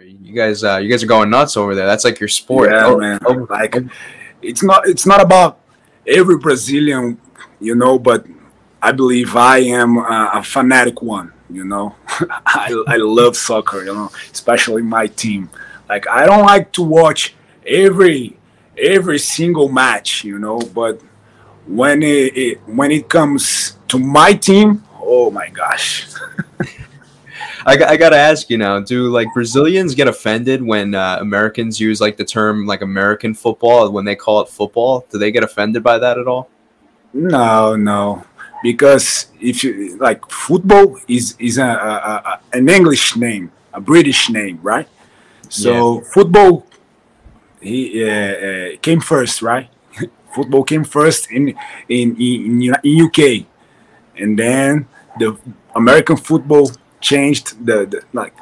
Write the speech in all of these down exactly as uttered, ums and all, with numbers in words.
You guys, uh, you guys are going nuts over there. That's like your sport. Yeah, oh, man. Oh, like, oh. it's not, it's not about every Brazilian, you know. But I believe I am a, a fanatic one. You know, I, I love soccer. You know, especially my team. Like, I don't like to watch every every single match. You know, but when it, it when it comes to my team, oh my gosh. I, I gotta ask you now, do like Brazilians get offended when uh, Americans use like the term like American football, when they call it football? Do they get offended by that at all? No, no, because if you like football is is a, a, a an English name, a British name, right? So yeah. football he uh, came first, right? Football came first in in in, in U K, and then the American football changed the, the like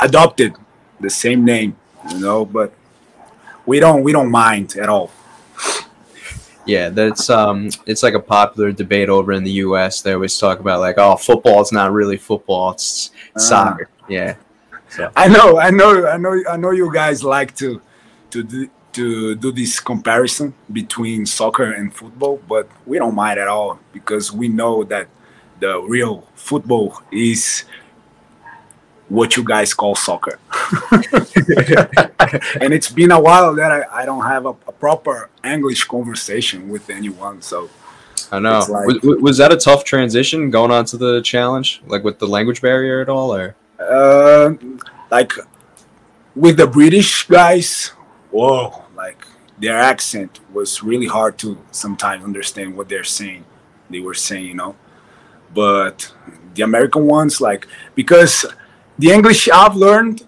adopted the same name, you know, but we don't we don't mind at all. Yeah, that's um it's like a popular debate over in the U S. They always talk about like, oh, football's not really football, it's uh, soccer. Yeah. So. I know, I know, I know I know you guys like to to do, to do this comparison between soccer and football, but we don't mind at all because we know that the real football is what you guys call soccer. And it's been a while that I, I don't have a, a proper English conversation with anyone. So I know. Like, was, was that a tough transition going on to the challenge, like with the language barrier at all, or uh, like with the British guys? Whoa, like their accent was really hard to sometimes understand what they're saying. They were saying, you know, but the American ones, like, because the English I've learned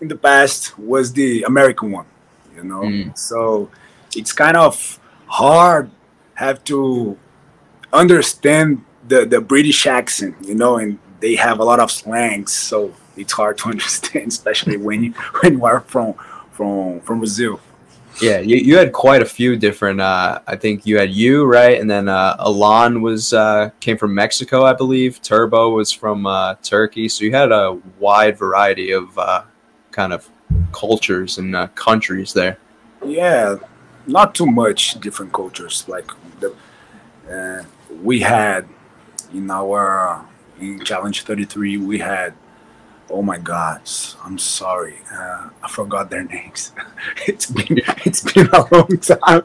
in the past was the American one, you know. Mm. So it's kind of hard have to understand the, the British accent, you know, and they have a lot of slangs, so it's hard to understand, especially when you when you are from from from Brazil. Yeah, you, you had quite a few different. Uh, I think you had you right, and then uh, Alon was uh, came from Mexico, I believe. Turbo was from uh, Turkey. So you had a wide variety of uh, kind of cultures and uh, countries there. Yeah, not too much different cultures. Like the, uh, we had in our in Challenge thirty-three, we had. Oh my God! I'm sorry, uh, I forgot their names. It's been it's been a long time.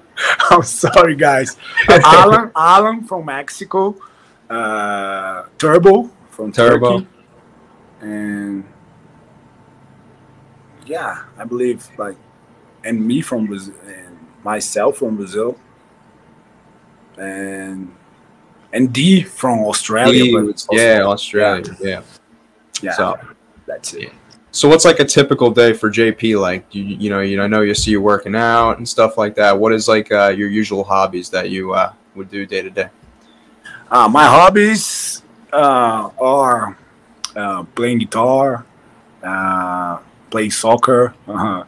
I'm sorry, guys. Uh, Alan, Alan from Mexico, uh, Turbo from Turbo, Turkey, and yeah, I believe like, and me from Brazil, and myself from Brazil, and and D from Australia. D, but it's Australia. Yeah, Australia. Yeah, yeah. So. That's it. So what's like a typical day for J P? Like, you, you know, you I know you see you working out and stuff like that. What is like uh, your usual hobbies that you uh, would do day to day? Uh, my hobbies uh, are uh, playing guitar, uh, play soccer, uh,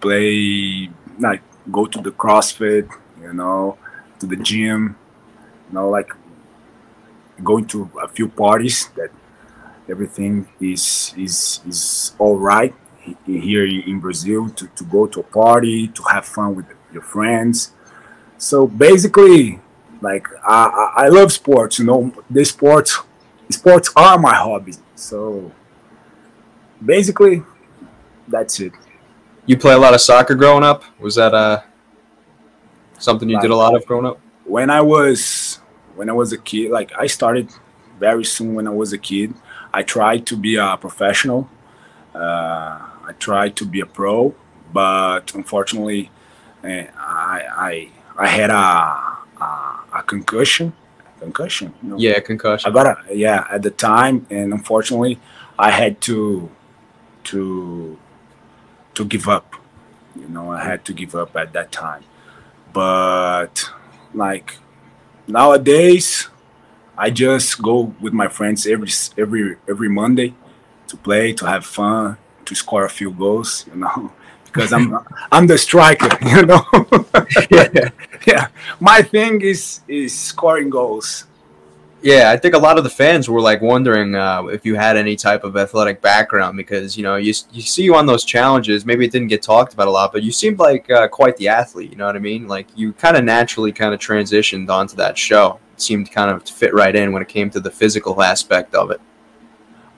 play like go to the CrossFit, you know, to the gym, you know, like going to a few parties that. Everything is is is all right here in Brazil to, to go to a party, to have fun with your friends. So basically, like I, I love sports, you know, the sports sports are my hobby. So basically, that's it. You play a lot of soccer growing up? Was that uh something you like, did a lot of growing up? When I was when I was a kid, like I started very soon when I was a kid. I tried to be a professional, uh, I tried to be a pro, but unfortunately I, I, I had a, a, a concussion, concussion? No. Yeah, concussion. I got a, yeah, at the time, and unfortunately I had to, to, to give up, you know, I had to give up at that time. But like nowadays, I just go with my friends every every every Monday to play, to have fun, to score a few goals, you know, because I'm I'm the striker, you know. yeah. yeah, my thing is is scoring goals. Yeah, I think a lot of the fans were like wondering uh, if you had any type of athletic background because, you know, you you see you on those challenges. Maybe it didn't get talked about a lot, but you seemed like uh, quite the athlete. You know what I mean? Like you kind of naturally kind of transitioned onto that show. It seemed kind of to fit right in when it came to the physical aspect of it.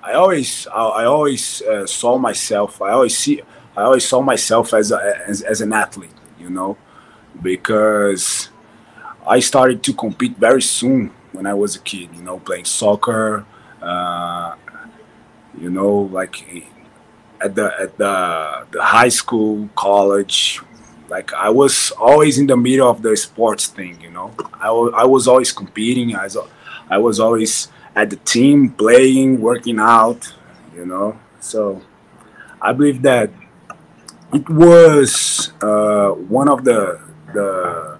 I always, I, I always uh, saw myself. I always see. I always saw myself as a, as as an athlete. You know, because I started to compete very soon when I was a kid, you know, playing soccer, uh, you know, like at the at the, the high school, college, like I was always in the middle of the sports thing, you know. I, I was always competing. I was, I was always at the team, playing, working out, you know. So I believe that it was uh, one of the the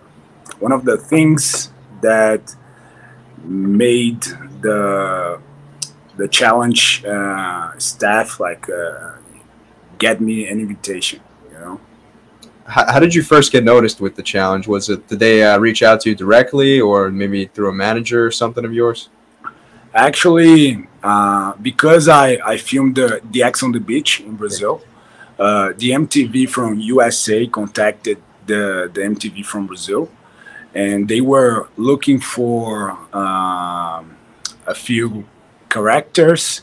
one of the things that made the the challenge uh, staff like uh, get me an invitation, you know. How, how did you first get noticed with the challenge? Was it did they uh, reach out to you directly, or maybe through a manager or something of yours? Actually, uh, because I I filmed the the X on the Beach in Brazil, uh, the M T V from U S A contacted the the M T V from Brazil. And they were looking for um, a few characters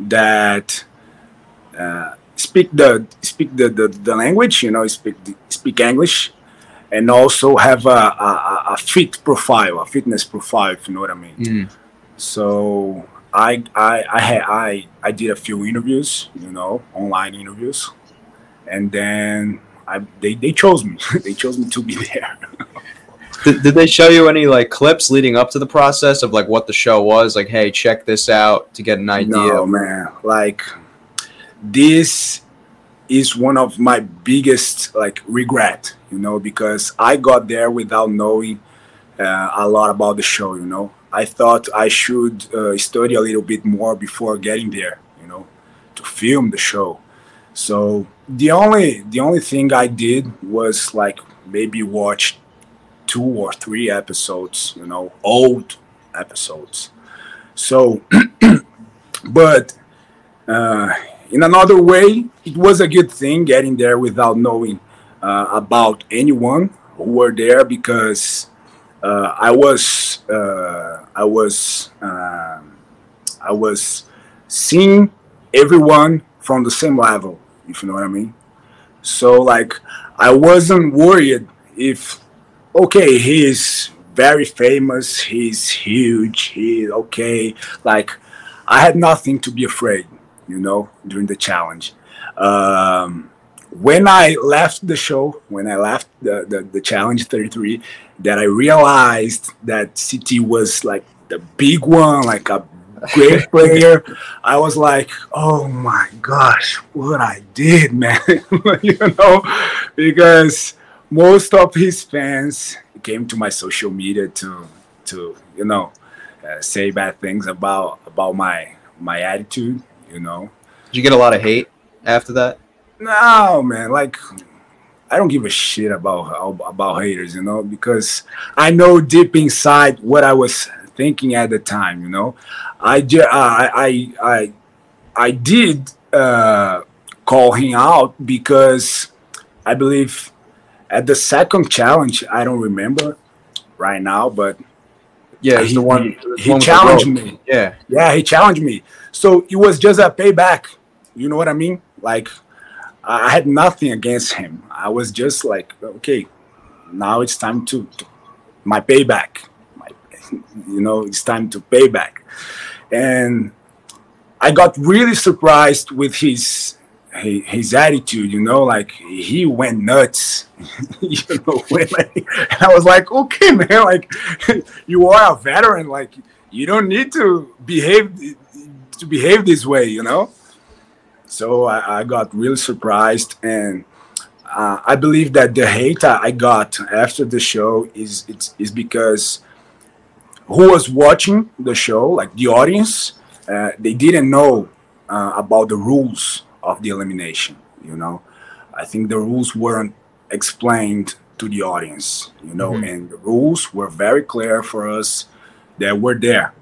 that uh, speak the speak the, the, the language, you know, speak speak English, and also have a, a, a fit profile, a fitness profile, if you know what I mean. Mm. So I I I, had, I I did a few interviews, you know, online interviews, and then I they, they chose me. They chose me to be there. Did, did they show you any like clips leading up to the process of like what the show was? Like, hey, check this out to get an idea. No, man. Like, this is one of my biggest like regret, you know, because I got there without knowing uh, a lot about the show. You know, I thought I should uh, study a little bit more before getting there, you know, to film the show. So the only the only thing I did was like maybe watch two or three episodes, you know, old episodes. So, but uh, in another way, it was a good thing getting there without knowing uh, about anyone who were there, because uh, I was, uh, I was, uh, I was seeing everyone from the same level, if you know what I mean. So, like, I wasn't worried if, okay, he's very famous, he's huge, he's okay. Like, I had nothing to be afraid, you know, during the challenge. Um, when I left the show, when I left the, the, the Challenge thirty-three, that I realized that C T was like the big one, like a great player, I was like, oh my gosh, what I did, man, you know, because most of his fans came to my social media to, to you know, uh, say bad things about about my my attitude, you know. Did you get a lot of hate after that? No, man. Like, I don't give a shit about about haters, you know, because I know deep inside what I was thinking at the time, you know. I I I I, I did uh, call him out because I believe. At the second challenge, I don't remember right now, but yeah, he, the one, he, he challenged me. Yeah, yeah, he challenged me. So it was just a payback. You know what I mean? Like, I had nothing against him. I was just like, okay, now it's time to, to my payback. My, you know, it's time to pay back. And I got really surprised with his. His attitude, you know, like he went nuts. You know, when I, I was like, okay, man, like you are a veteran, like you don't need to behave to behave this way, you know. So I, I got really surprised, and uh, I believe that the hate I got after the show is it's is because who was watching the show, like the audience, uh, they didn't know uh, about the rules of the elimination, you know. I think the rules weren't explained to the audience, you know, mm-hmm. and the rules were very clear for us that were there.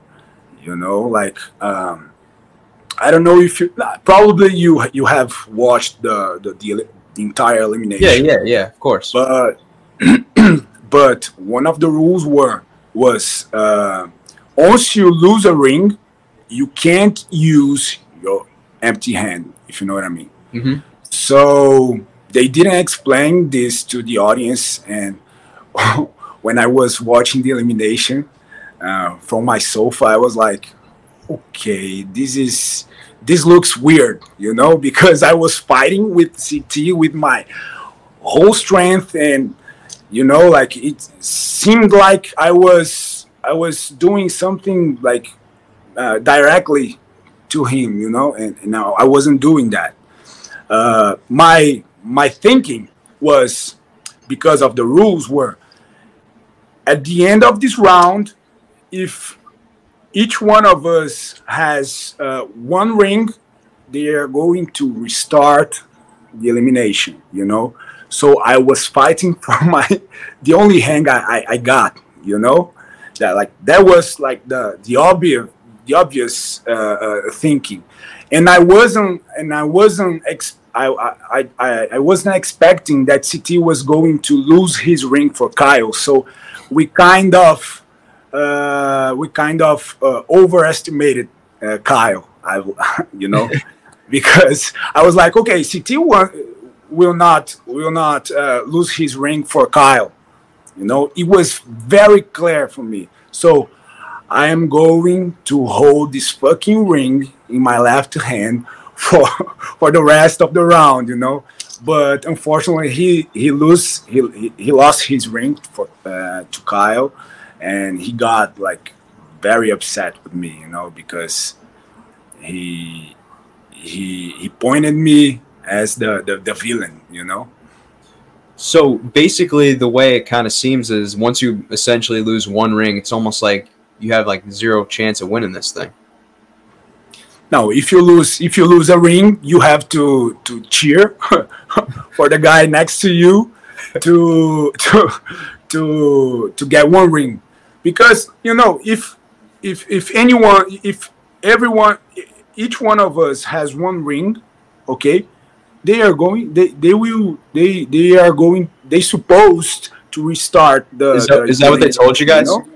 you know, like, um, I don't know if you, probably you you have watched the, the, the, the entire elimination. Yeah, yeah, yeah, of course. But, but one of the rules were, was uh, once you lose a ring, you can't use your empty hand, if you know what I mean. Mm-hmm. So they didn't explain this to the audience. And when I was watching the elimination uh, from my sofa, I was like, okay, this is, this looks weird, you know, because I was fighting with C T with my whole strength. And, you know, like, it seemed like I was, I was doing something like uh, directly to him, you know, and, and now I wasn't doing that. Uh, my my thinking was, because of the rules, were at the end of this round, if each one of us has uh, one ring, they are going to restart the elimination, you know. So I was fighting from my the only hang I, I, I got, you know, that like that was like the the obvious the obvious uh, uh, thinking, and I wasn't and I wasn't. Ex- I, I I I wasn't expecting that C T was going to lose his ring for Kyle, so we kind of uh, we kind of uh, overestimated uh, Kyle. I you know because I was like, okay, C T won, will not will not uh, lose his ring for Kyle. You know, it was very clear for me. So I am going to hold this fucking ring in my left hand for for the rest of the round, you know. But unfortunately, he he lose he he lost his ring for uh, to Kyle, and he got like very upset with me, you know, because he he he pointed me as the the, the villain, you know. So basically, the way it kind of seems is once you essentially lose one ring, it's almost like you have like zero chance of winning this thing. No, if you lose, if you lose a ring, you have to to cheer for the guy next to you to to to to get one ring, because you know if if if anyone if everyone each one of us has one ring, okay, they are going they they will they they are going they supposed to restart the. Is that, the, is that the, what they told you guys? You know?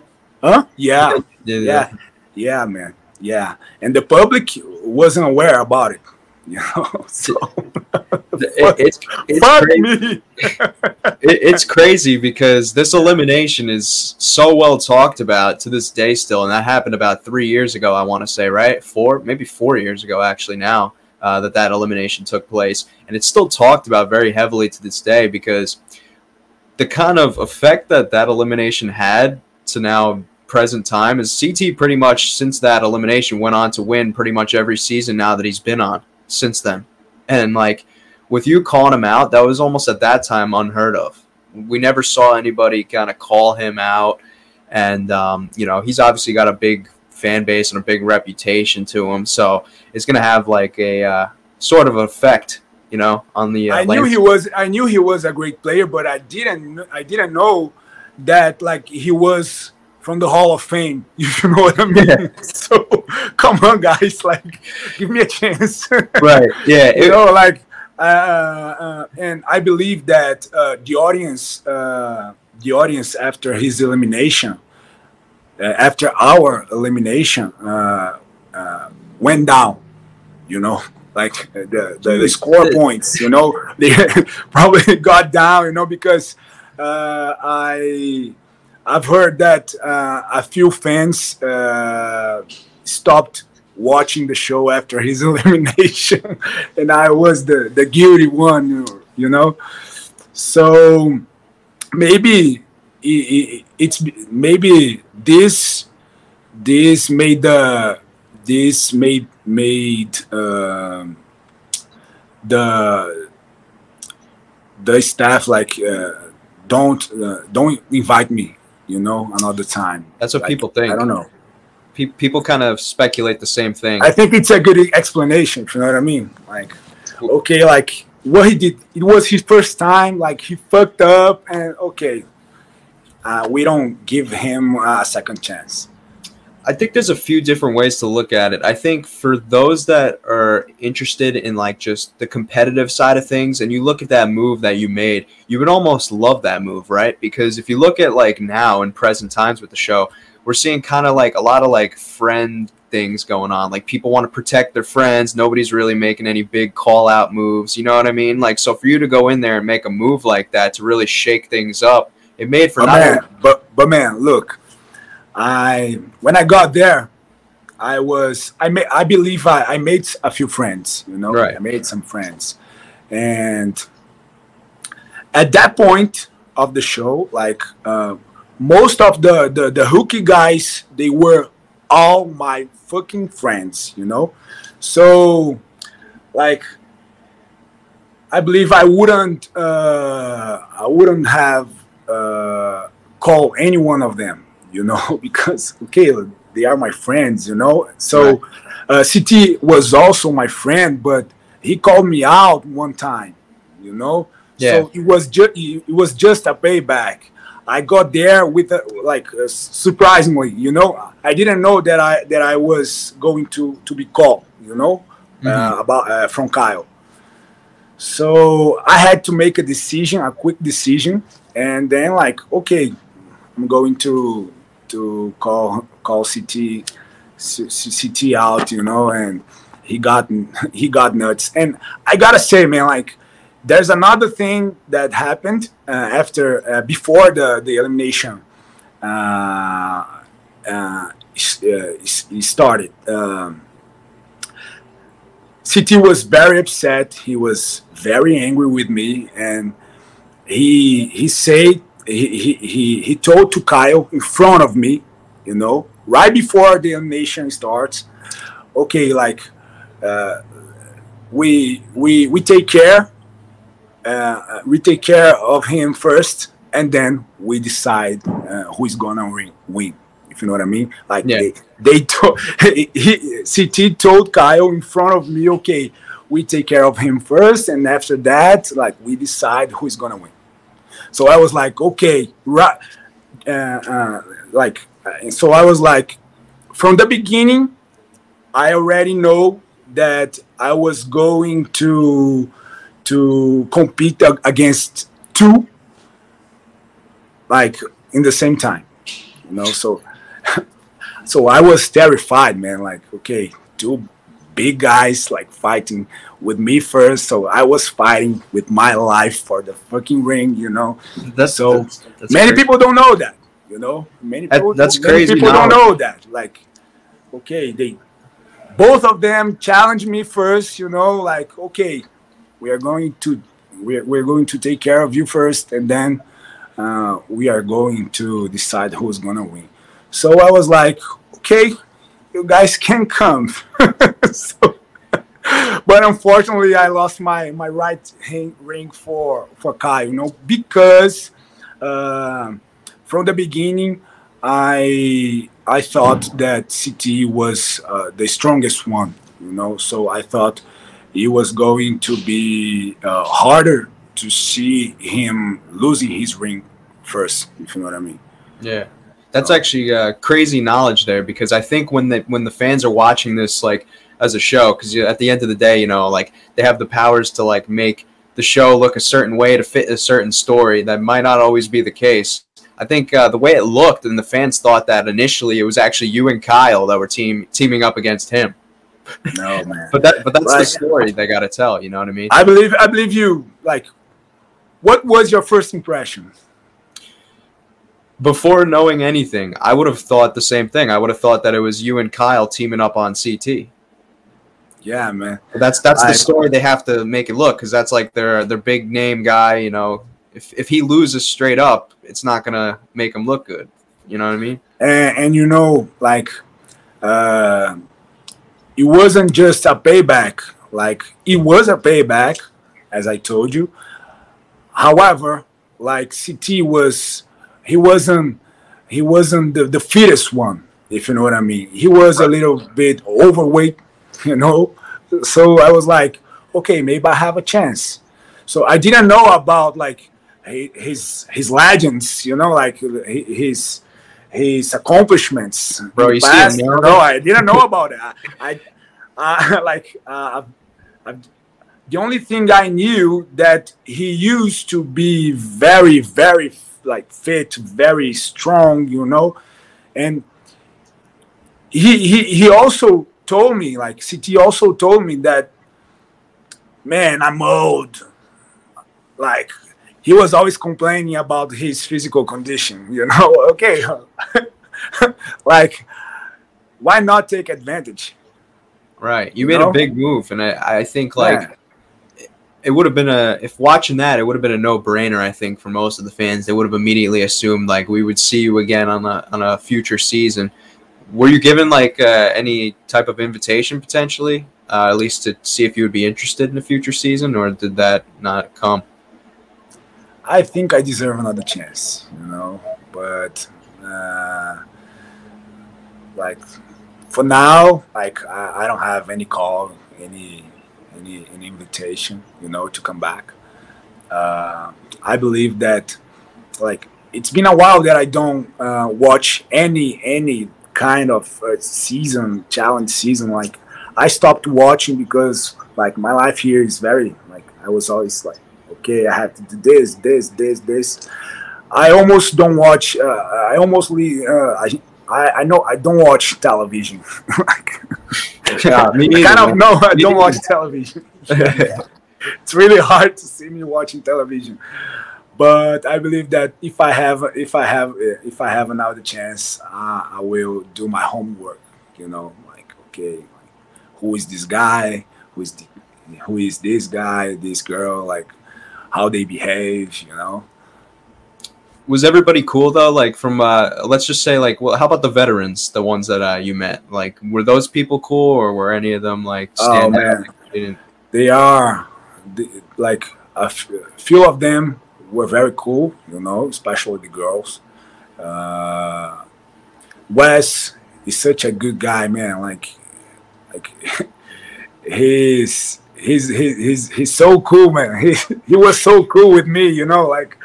Huh? Yeah, yeah, yeah, yeah, man. Yeah, and the public wasn't aware about it, you know. So it, it's it's crazy. it, it's crazy because this elimination is so well talked about to this day still, and that happened about three years ago, I want to say, right? Four, maybe four years ago, actually. Now uh, that that elimination took place, and it's still talked about very heavily to this day because the kind of effect that that elimination had to now present time is C T pretty much since that elimination went on to win pretty much every season now that he's been on since then. And like with you calling him out, that was almost at that time unheard of. We never saw anybody kind of call him out. And, um, you know, he's obviously got a big fan base and a big reputation to him. So it's going to have like a uh, sort of effect, you know, on the. Uh, I knew he was I knew he was a great player, but I didn't I didn't know that like he was from the Hall of Fame, you know what I mean? Yeah. So, come on, guys, like, give me a chance. Right, yeah. It, you know, like, uh, uh, and I believe that uh, the audience, uh, the audience after his elimination, uh, after our elimination, uh, uh, went down, you know? Like, the, the, the score points, you know? They probably got down, you know, because uh, I... I've heard that uh, a few fans uh, stopped watching the show after his elimination, and I was the, the guilty one, you know. So maybe it, it, it's maybe this this made the this made made uh, the the staff like uh, don't uh, don't invite me. You know, another time. That's what like, people think. I don't know. Pe- people kind of speculate the same thing. I think it's a good explanation. You know what I mean? Like, okay, like what he did, it was his first time. Like he fucked up, and okay, uh, we don't give him a second chance. I think there's a few different ways to look at it. I think for those that are interested in like just the competitive side of things, and you look at that move that you made, you would almost love that move, right? Because if you look at like now in present times with the show, we're seeing kind of like a lot of like friend things going on. Like people want to protect their friends. Nobody's really making any big call out moves. You know what I mean? Like, so for you to go in there and make a move like that to really shake things up, it made for not man, but but man, look, I when I got there, I was I made I believe I, I made a few friends, you know, right. I made some friends, and at that point of the show, like uh, most of the the the hooky guys, they were all my fucking friends, you know, so like I believe I wouldn't uh, I wouldn't have uh, called any one of them. You know, because, okay, they are my friends, you know. So uh, C T was also my friend, but he called me out one time, you know. Yeah. So it was, ju it was just a payback. I got there with, a, like, uh, surprisingly, you know. I didn't know that I that I was going to, to be called, you know, mm-hmm. uh, about uh, from Kyle. So I had to make a decision, a quick decision, and then, like, okay, I'm going to... to call call C T C T out, you know, and he got he got nuts. And I gotta say, man, like there's another thing that happened uh, after uh, before the the elimination uh, uh, he started. Um, C T was very upset. He was very angry with me, and he he said. He, he, he, he told to Kyle in front of me, you know, right before the elimination starts, okay, like, uh, we, we, we take care, uh, we take care of him first, and then we decide uh, who's gonna win, if you know what I mean. Like, yeah. they, they told, C T told Kyle in front of me, okay, we take care of him first, and after that, like, we decide who's gonna win. So I was like, okay, right, uh, uh, like, uh, so I was like, from the beginning, I already know that I was going to to compete against two, like in the same time, you know. So, so I was terrified, man. Like, okay, two big guys like fighting with me first, so I was fighting with my life for the fucking ring, you know. That's so that's, that's many crazy. People don't know that, you know. Many people, that's don't, crazy many people don't know that. Like, okay, they both of them challenged me first, you know. Like, okay, we are going to we're we're going to take care of you first, and then uh, we are going to decide who's gonna win. So I was like, okay, you guys can come. So, but unfortunately, I lost my my right hand ring for for Kyle, you know, because uh, from the beginning, I I thought that C T was uh, the strongest one, you know. So I thought it was going to be uh, harder to see him losing his ring first, if you know what I mean. Yeah, that's so. Actually uh, crazy knowledge there, because I think when the when the fans are watching this, like, as a show, because at the end of the day, you know, like they have the powers to like make the show look a certain way to fit a certain story that might not always be the case. I think uh, the way it looked, and the fans thought that initially it was actually you and Kyle that were team teaming up against him. No, man. but that but that's like, the story they got to tell. You know what I mean? I believe I believe you. Like, what was your first impression? Before knowing anything, I would have thought the same thing. I would have thought that it was you and Kyle teaming up on C T. Yeah, man. That's that's the I, story they have to make it look, because that's like their their big name guy. You know, if if he loses straight up, it's not gonna make him look good. You know what I mean? And, and you know, like, uh, it wasn't just a payback. Like, it was a payback, as I told you. However, like C T was, he wasn't he wasn't the, the fittest one, if you know what I mean. He was a little bit overweight, you know, so I was like, okay, maybe I have a chance. So I didn't know about like his his legends, you know, like his his accomplishments. Bro, you past, see him now? No, I didn't know about it. I, I uh, like uh, I, the only thing I knew that he used to be very, very like fit, very strong, you know, and he he he also told me, like C T also told me that, man, I'm old. Like, he was always complaining about his physical condition, you know. Okay, like, why not take advantage? Right, you, you made know? a big move, and I, I think like yeah. it would have been a if watching that it would have been a no-brainer. I think for most of the fans, they would have immediately assumed like we would see you again on a on a future season. Were you given like uh, any type of invitation potentially, uh, at least to see if you would be interested in a future season, or did that not come? I think I deserve another chance, you know, but uh, like for now, like I, I don't have any call, any, any, any invitation, you know, to come back. Uh, I believe that like, it's been a while that I don't uh, watch any, any kind of uh, season, challenge season. Like I stopped watching because like my life here is very, like I was always like, okay, I have to do this, this, this, this. I almost don't watch. Uh, I almost, uh, I, I know I don't watch television. yeah, me neither, I kind of no, I don't watch television. It's really hard to see me watching television. But I believe that if I have, if I have, if I have another chance, uh, I will do my homework. You know, like okay, like, who is this guy? Who is the, who is this guy? This girl? Like, how they behave, you know. Was everybody cool though? Like from, uh, let's just say, like, well, how about the veterans, the ones that uh, you met? Like, were those people cool, or were any of them like stand oh, out? Man. Like, they, didn't... they are, they, like a f few of them were very cool, you know, especially the girls. Uh, Wes is such a good guy, man. Like, like he's. He's, he's he's he's so cool, man. He he was so cool with me, you know, like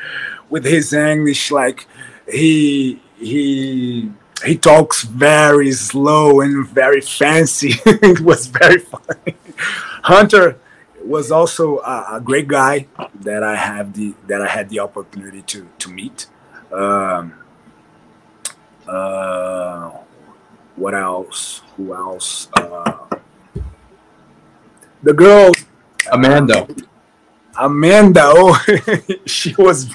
with his English. Like he he he talks very slow and very fancy. It was very funny. Hunter was also a, a great guy that I have the that I had the opportunity to to meet. Um, uh, what else? Who else? Uh, The girl, Amanda. Uh, Amanda, oh, she was,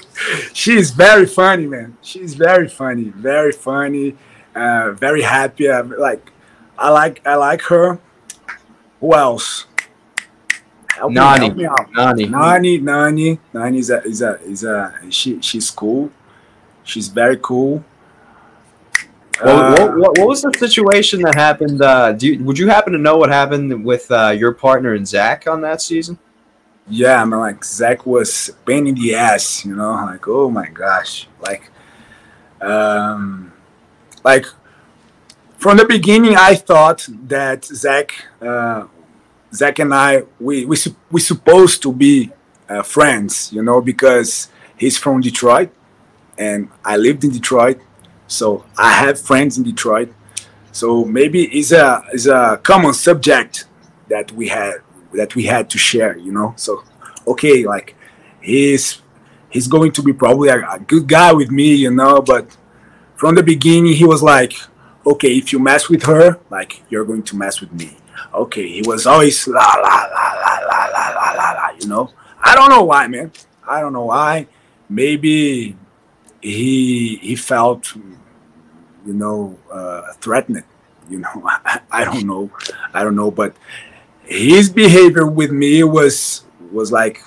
she is very funny, man. She's very funny, very funny, uh, very happy. I, like, I like, I like her. Who else? Help Nani. Me, help me Nani. Nani. Nani. Nani is a, is a, is a. She, she's cool. She's very cool. Uh, what, what, what was the situation that happened? Uh, do you, would you happen to know what happened with uh, your partner and Zach on that season? Yeah, I mean, like Zach was pain in the ass, you know, like oh my gosh, like, um, like from the beginning, I thought that Zach, uh, Zach and I, we we su we supposed to be uh, friends, you know, because he's from Detroit, and I lived in Detroit. So I have friends in Detroit, so maybe it's a is a common subject that we had that we had to share, you know. So okay, like he's he's going to be probably a, a good guy with me, you know. But from the beginning, he was like, okay, if you mess with her, like you're going to mess with me. Okay, he was always la la la la la la la la la, you know. I don't know why, man. I don't know why. Maybe. He he felt, you know, uh, threatened. You know, I, I don't know, I don't know. But his behavior with me was was like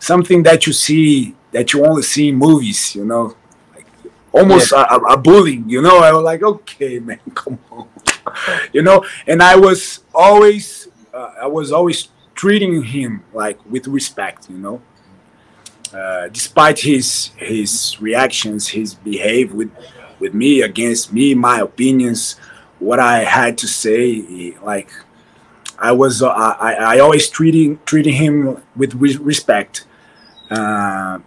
something that you see that you only see in movies. You know, like almost yeah. a, a bullying. You know, I was like, okay, man, come on. You know, and I was always uh, I was always treating him like with respect. You know. Uh, despite his his reactions, his behave with with me, against me, my opinions, what I had to say, like I was, uh, I I always treating treating him with respect. Uh,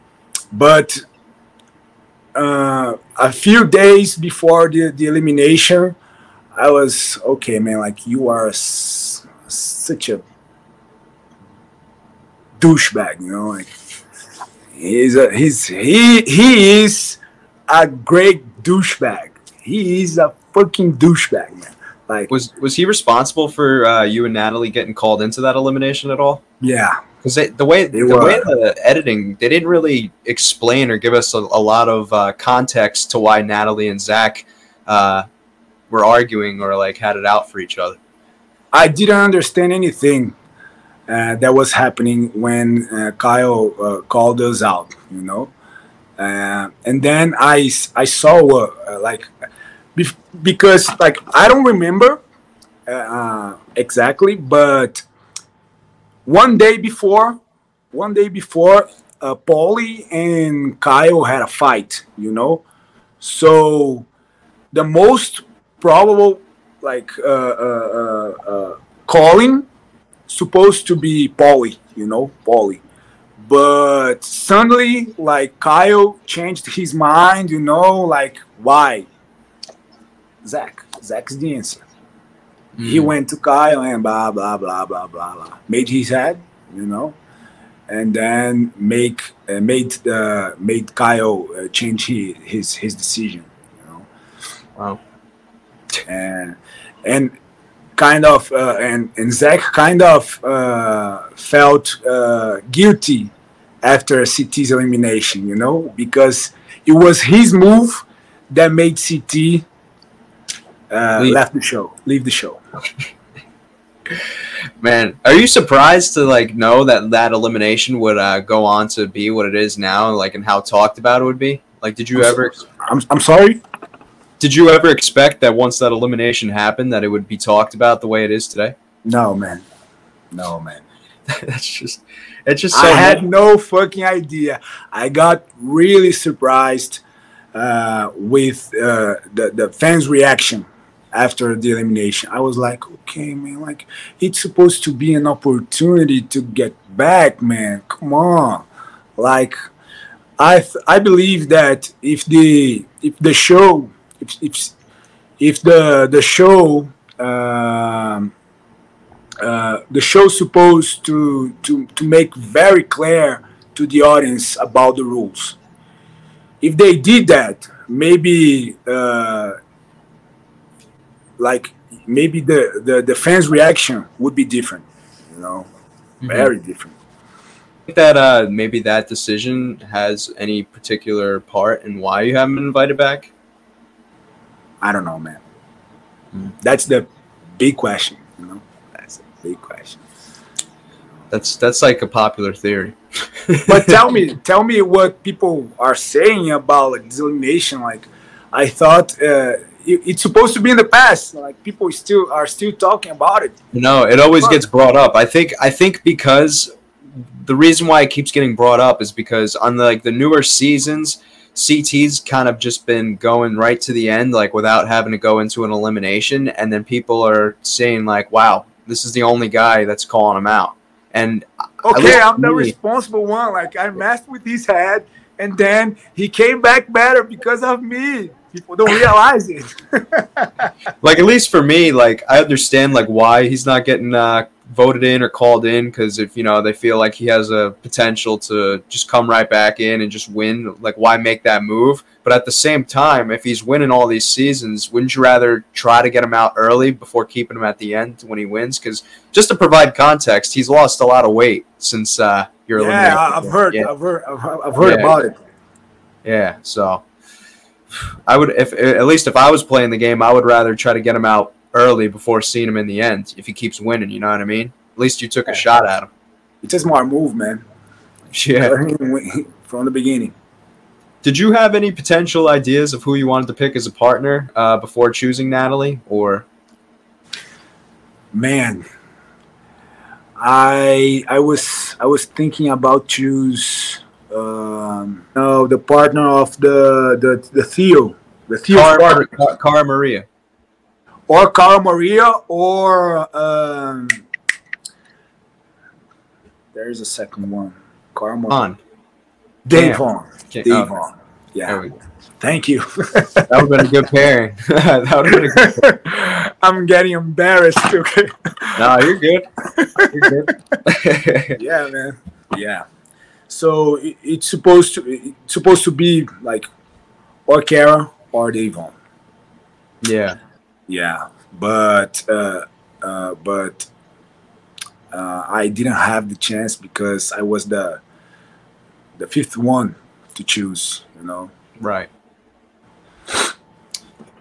but uh, a few days before the, the elimination, I was, okay, man, like, you are s such a douchebag, you know, like, he's a, he's, he, he is a great douchebag. He is a fucking douchebag, man. Like, was was he responsible for uh, you and Natalie getting called into that elimination at all? Yeah, because the way the were. way the editing, they didn't really explain or give us a, a lot of uh, context to why Natalie and Zach uh, were arguing or like had it out for each other. I didn't understand anything uh, that was happening when uh, Kyle uh, called us out, you know, uh, and then I I saw uh, like. Bef because like I don't remember uh, exactly, but one day before, one day before, uh, Paulie and Kyle had a fight, you know. So the most probable like uh, uh, uh, uh, calling supposed to be Paulie, you know, Paulie. But suddenly, like Kyle changed his mind, you know, like why? Zach, Zach's the answer. Mm. He went to Kyle and blah, blah, blah, blah, blah, blah. Made his head, you know, and then make uh, made the uh, made Kyle uh, change his, his his decision, you know. Wow. And and kind of uh, and and Zach kind of uh, felt uh, guilty after C T's elimination, you know, because it was his move that made C T. Uh, left the show. Leave the show. Man, are you surprised to like know that that elimination would uh, go on to be what it is now, like, and how talked about it would be? Like, did you I'm ever? So, I'm I'm sorry. Did you ever expect that once that elimination happened, that it would be talked about the way it is today? No, man. No, man. That's just. It's just. So I had weird. no fucking idea. I got really surprised uh, with uh, the the fans' reaction. After the elimination, I was like, okay, man, like, it's supposed to be an opportunity to get back, man. Come on. Like, I th I believe that if the if the show if if, if the the show uh, uh, the show supposed to to to make very clear to the audience about the rules. If they did that, maybe uh like maybe the, the the fans' reaction would be different, you know, mm-hmm. very different. I think that uh, maybe that decision has any particular part in why you haven't been invited back. I don't know, man. Mm-hmm. That's the big question, you know. That's a big question. That's that's like a popular theory. But tell me, tell me what people are saying about like, elimination. Like, I thought. Uh, It's supposed to be in the past. Like people still are still talking about it. No, it always gets brought up. I think I think because the reason why it keeps getting brought up is because on the, like the newer seasons, C T's kind of just been going right to the end, like without having to go into an elimination, and then people are saying like, "Wow, this is the only guy that's calling him out." And okay, I'm the responsible one. Like I messed with his head, and then he came back better because of me. People don't realize it. Like, at least for me, like, I understand, like, why he's not getting uh, voted in or called in, because if, you know, they feel like he has a potential to just come right back in and just win, like, why make that move? But at the same time, if he's winning all these seasons, wouldn't you rather try to get him out early before keeping him at the end when he wins? Because just to provide context, he's lost a lot of weight since uh, you're yeah, eliminated. I've heard, yeah, I've heard, I've heard, I've heard yeah. about it. Yeah, so... I would, if at least if I was playing the game, I would rather try to get him out early before seeing him in the end. If he keeps winning, you know what I mean? At least you took a shot at him. It's a smart move, man. Yeah. From the beginning. Did you have any potential ideas of who you wanted to pick as a partner uh, before choosing Natalie? Or, man, I I was I was thinking about choose. Um, no, the partner of the the the Theo, the Theo Cara, partner, Cara Maria, or Cara Maria, or um, there is a second one, Cara Maria. Dave Vaughn. Dave Vaughn. Yeah. There we go. Thank you. That would have been a good pairing. That would have been a good pairing. I'm getting embarrassed. Okay. No, you're good. You're good. Yeah, man. Yeah. So it, it's supposed to it's supposed to be like or Cara or Dave Vaughn. Yeah. Yeah. But uh, uh, but uh, I didn't have the chance because I was the the fifth one to choose, you know. Right.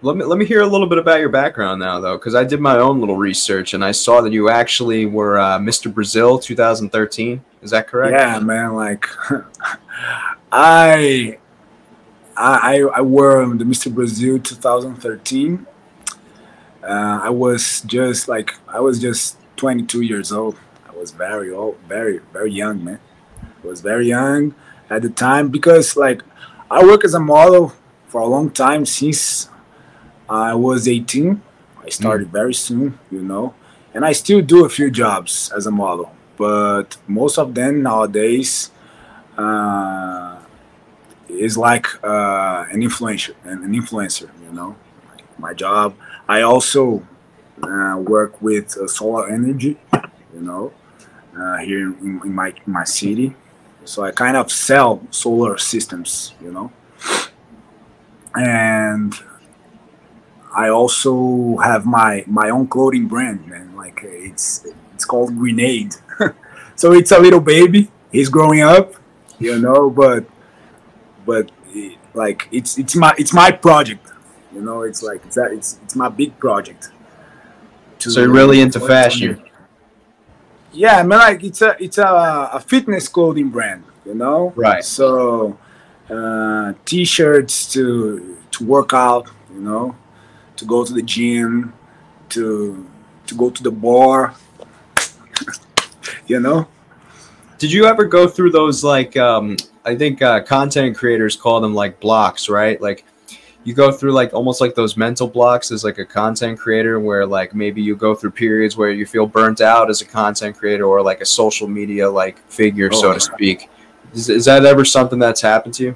Let me let me hear a little bit about your background now, though, because I did my own little research and I saw that you actually were uh, Mister Brazil twenty thirteen. Is that correct? Yeah, man. Like, I, I, I were the Mister Brazil twenty thirteen. Uh, I was just like I was just twenty-two years old. I was very old, very very young, man. I was very young at the time because like I work as a model for a long time since I was eighteen. I started mm. very soon, you know, and I still do a few jobs as a model, but most of them nowadays uh, is like uh, an influencer, an influencer, you know. My job. I also uh, work with uh, solar energy, you know, uh, here in, in my my city. So I kind of sell solar systems, you know, and I also have my my own clothing brand, man. Like it's it's called Grenade. So it's a little baby. He's growing up, you know. But but it, like it's it's my it's my project, you know. It's like it's it's, it's my big project. So you're really into fashion. Yeah, I mean, like it's a it's a, a fitness clothing brand, you know. Right. So, uh, t-shirts to to work out, you know, to go to the gym, to to go to the bar, you know. Did you ever go through those like um, I think uh, content creators call them like blocks, right? Like you go through like almost like those mental blocks as like a content creator where like maybe you go through periods where you feel burnt out as a content creator or like a social media like figure, oh, so to speak. Is, is that ever something that's happened to you?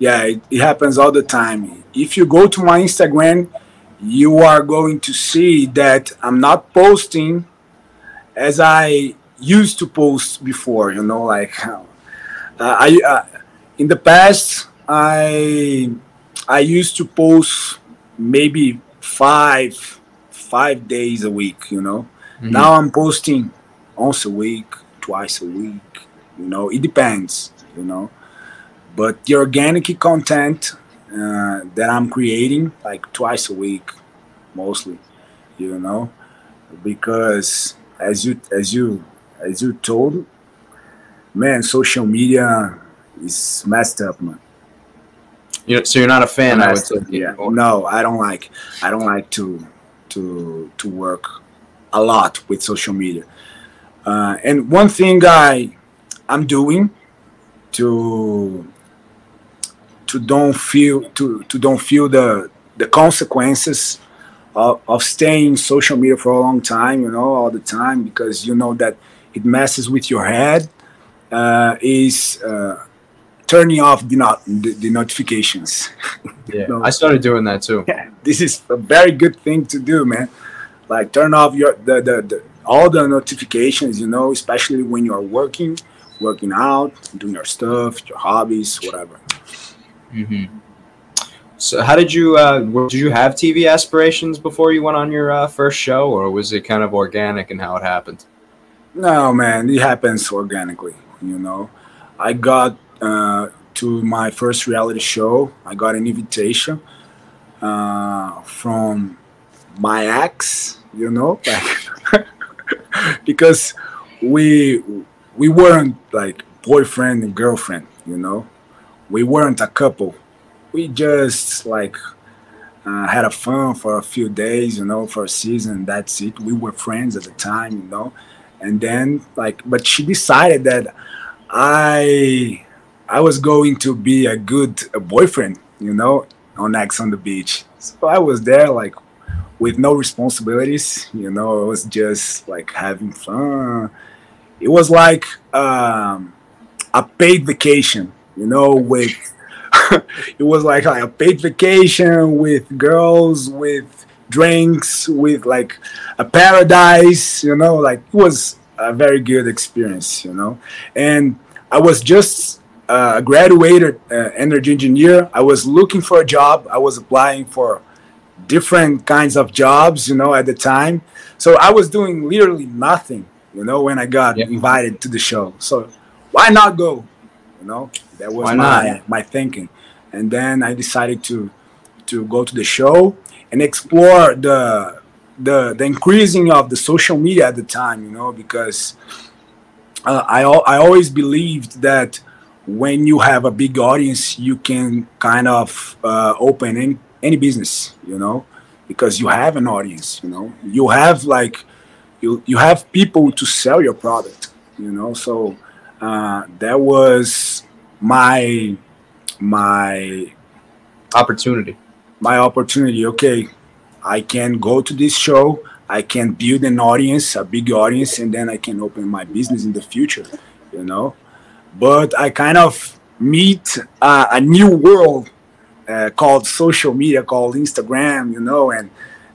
Yeah, it, it happens all the time. If you go to my Instagram, you are going to see that I'm not posting as I used to post before, you know, like uh, I uh, in the past, I... I used to post maybe five, five days a week, you know. Mm-hmm. Now I'm posting once a week, twice a week, you know. It depends, you know. But the organic content uh, that I'm creating, like twice a week, mostly, you know, because as you as you as you told, man, social media is messed up, man. You know, so you're not a fan, I would say. Yeah. No, I don't like. I don't like to to to work a lot with social media. Uh, and one thing I I'm doing to to don't feel to, to don't feel the the consequences of, of staying in social media for a long time, you know, all the time, because you know that it messes with your head. Uh, is uh, turning off the, not, the, the notifications. Yeah, no. I started doing that too. Yeah, this is a very good thing to do, man. Like turn off your the, the, the all the notifications, you know, especially when you're working, working out, doing your stuff, your hobbies, whatever. Mm-hmm. So how did you, uh, did you have T V aspirations before you went on your uh, first show, or was it kind of organic in how it happened? No, man, it happens organically, you know. I got Uh, to my first reality show, I got an invitation uh, from my ex, you know, like, because we we weren't like boyfriend and girlfriend, you know, we weren't a couple. We just like uh, had a fun for a few days, you know, for a season. That's it. We were friends at the time, you know, and then like, but she decided that I. I was going to be a good a boyfriend, you know, on X on the Beach. So I was there like with no responsibilities, you know, I was just like having fun. It was like um, a paid vacation, you know, with It was like, like a paid vacation with girls, with drinks, with like a paradise, you know, like it was a very good experience, you know. And I was just a uh, graduated uh, energy engineer. I was looking for a job. I was applying for different kinds of jobs, you know, at the time. So I was doing literally nothing, you know, when I got yep. invited to the show. So why not go? You know, that was my, my thinking. And then I decided to to go to the show and explore the the the increasing of the social media at the time, you know, because uh, I I always believed that when you have a big audience, you can kind of uh, open any, any business, you know, because you have an audience, you know, you have like you you have people to sell your product, you know. So uh, that was my my opportunity. My opportunity. Okay, I can go to this show. I can build an audience, a big audience, and then I can open my business in the future, you know. But I kind of meet uh, a new world uh, called social media, called Instagram, you know, and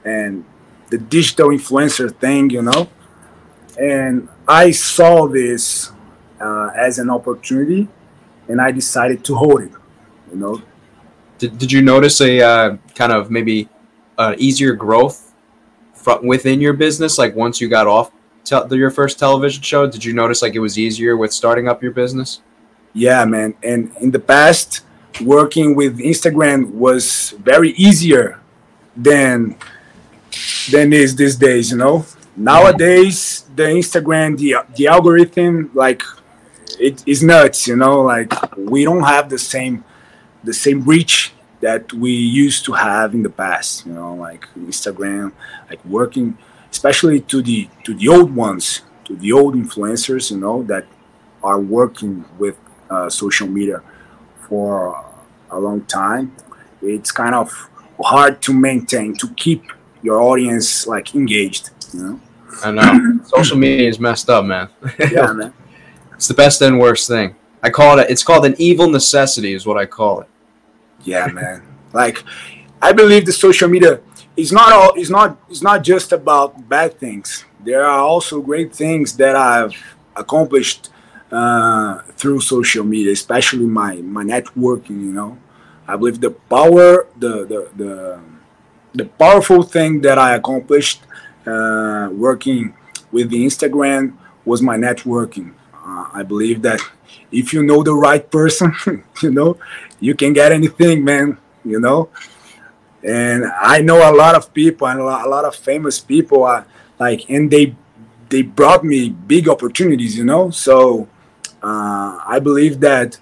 and the digital influencer thing, you know. And I saw this uh, as an opportunity, and I decided to hold it, you know. Did, did you notice a uh, kind of maybe uh, easier growth from within your business, like once you got off Te- your first television show? Did you notice like it was easier with starting up your business? Yeah, man. And in the past, working with Instagram was very easier than than is these days, you know. Nowadays, the Instagram, the the algorithm, like it is nuts, you know. Like we don't have the same the same reach that we used to have in the past, you know. Like Instagram, like working especially to the to the old ones, to the old influencers, you know, that are working with uh, social media for a long time. It's kind of hard to maintain, to keep your audience like engaged, you know. I know. Social media is messed up, man. Yeah, man. It's the best and worst thing. I call it. A, it's called an evil necessity, is what I call it. Yeah, man. Like, I believe the social media. It's not all. It's not. It's not just about bad things. There are also great things that I've accomplished uh, through social media, especially my, my networking. You know, I believe the power, the the the, the powerful thing that I accomplished uh, working with the Instagram was my networking. Uh, I believe that if you know the right person, you know, you can get anything, man. You know. And I know a lot of people and a lot, a lot of famous people are like, and they they brought me big opportunities, you know. So uh, I believe that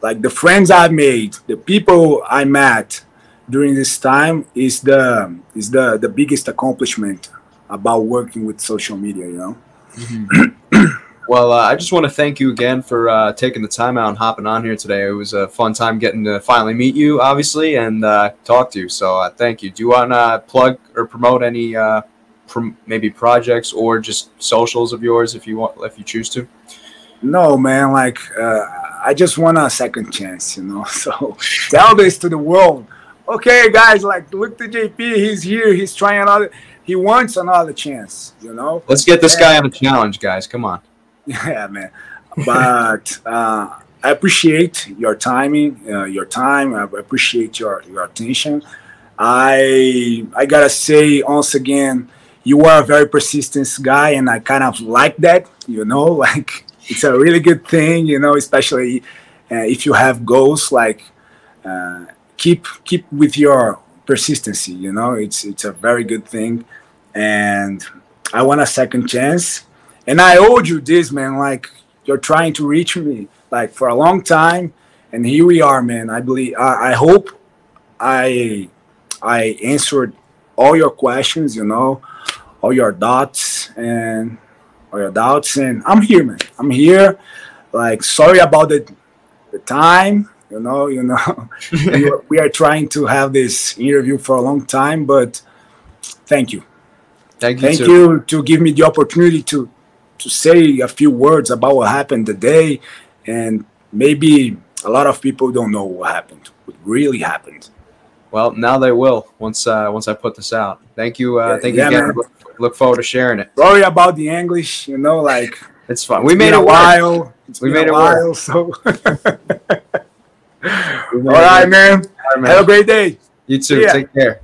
like the friends I've made, the people I met during this time is the is the, the biggest accomplishment about working with social media, you know. Mm-hmm. Well, uh, I just want to thank you again for uh, taking the time out and hopping on here today. It was a fun time getting to finally meet you, obviously, and uh, talk to you. So uh, thank you. Do you want to uh, plug or promote any uh, prom- maybe projects or just socials of yours if you want, if you choose to? No, man. Like uh, I just want a second chance, you know. So tell this to the world. Okay, guys. Like look to J P. He's here. He's trying another. He wants another chance, you know. Let's get this and- guy on a challenge, guys. Come on. Yeah, man. But uh, I appreciate your timing, uh, your time. I appreciate your, your attention. I I gotta say once again, you are a very persistent guy, and I kind of like that. You know, like it's a really good thing. You know, especially uh, if you have goals, like uh, keep keep with your persistency. You know, it's it's a very good thing, and I want a second chance. And I owed you this, man. Like you're trying to reach me, like for a long time, and here we are, man. I believe. I, I hope I I answered all your questions, you know, all your doubts and all your doubts. And I'm here, man. I'm here. Like sorry about the the time, you know. You know, we, are, we are trying to have this interview for a long time, but thank you. Thank you. Thank you, you to give me the opportunity to. to say a few words about what happened today, and maybe a lot of people don't know what happened, what really happened. Well, now they will once uh, once I put this out. Thank you. Uh, yeah, thank yeah, you again. Look, look forward to sharing it. Sorry about the English, you know, like it's fun. We made it a while. It's we made a while, work. so. All right, man. All right, man. Have a great day. You too. Yeah. Take care.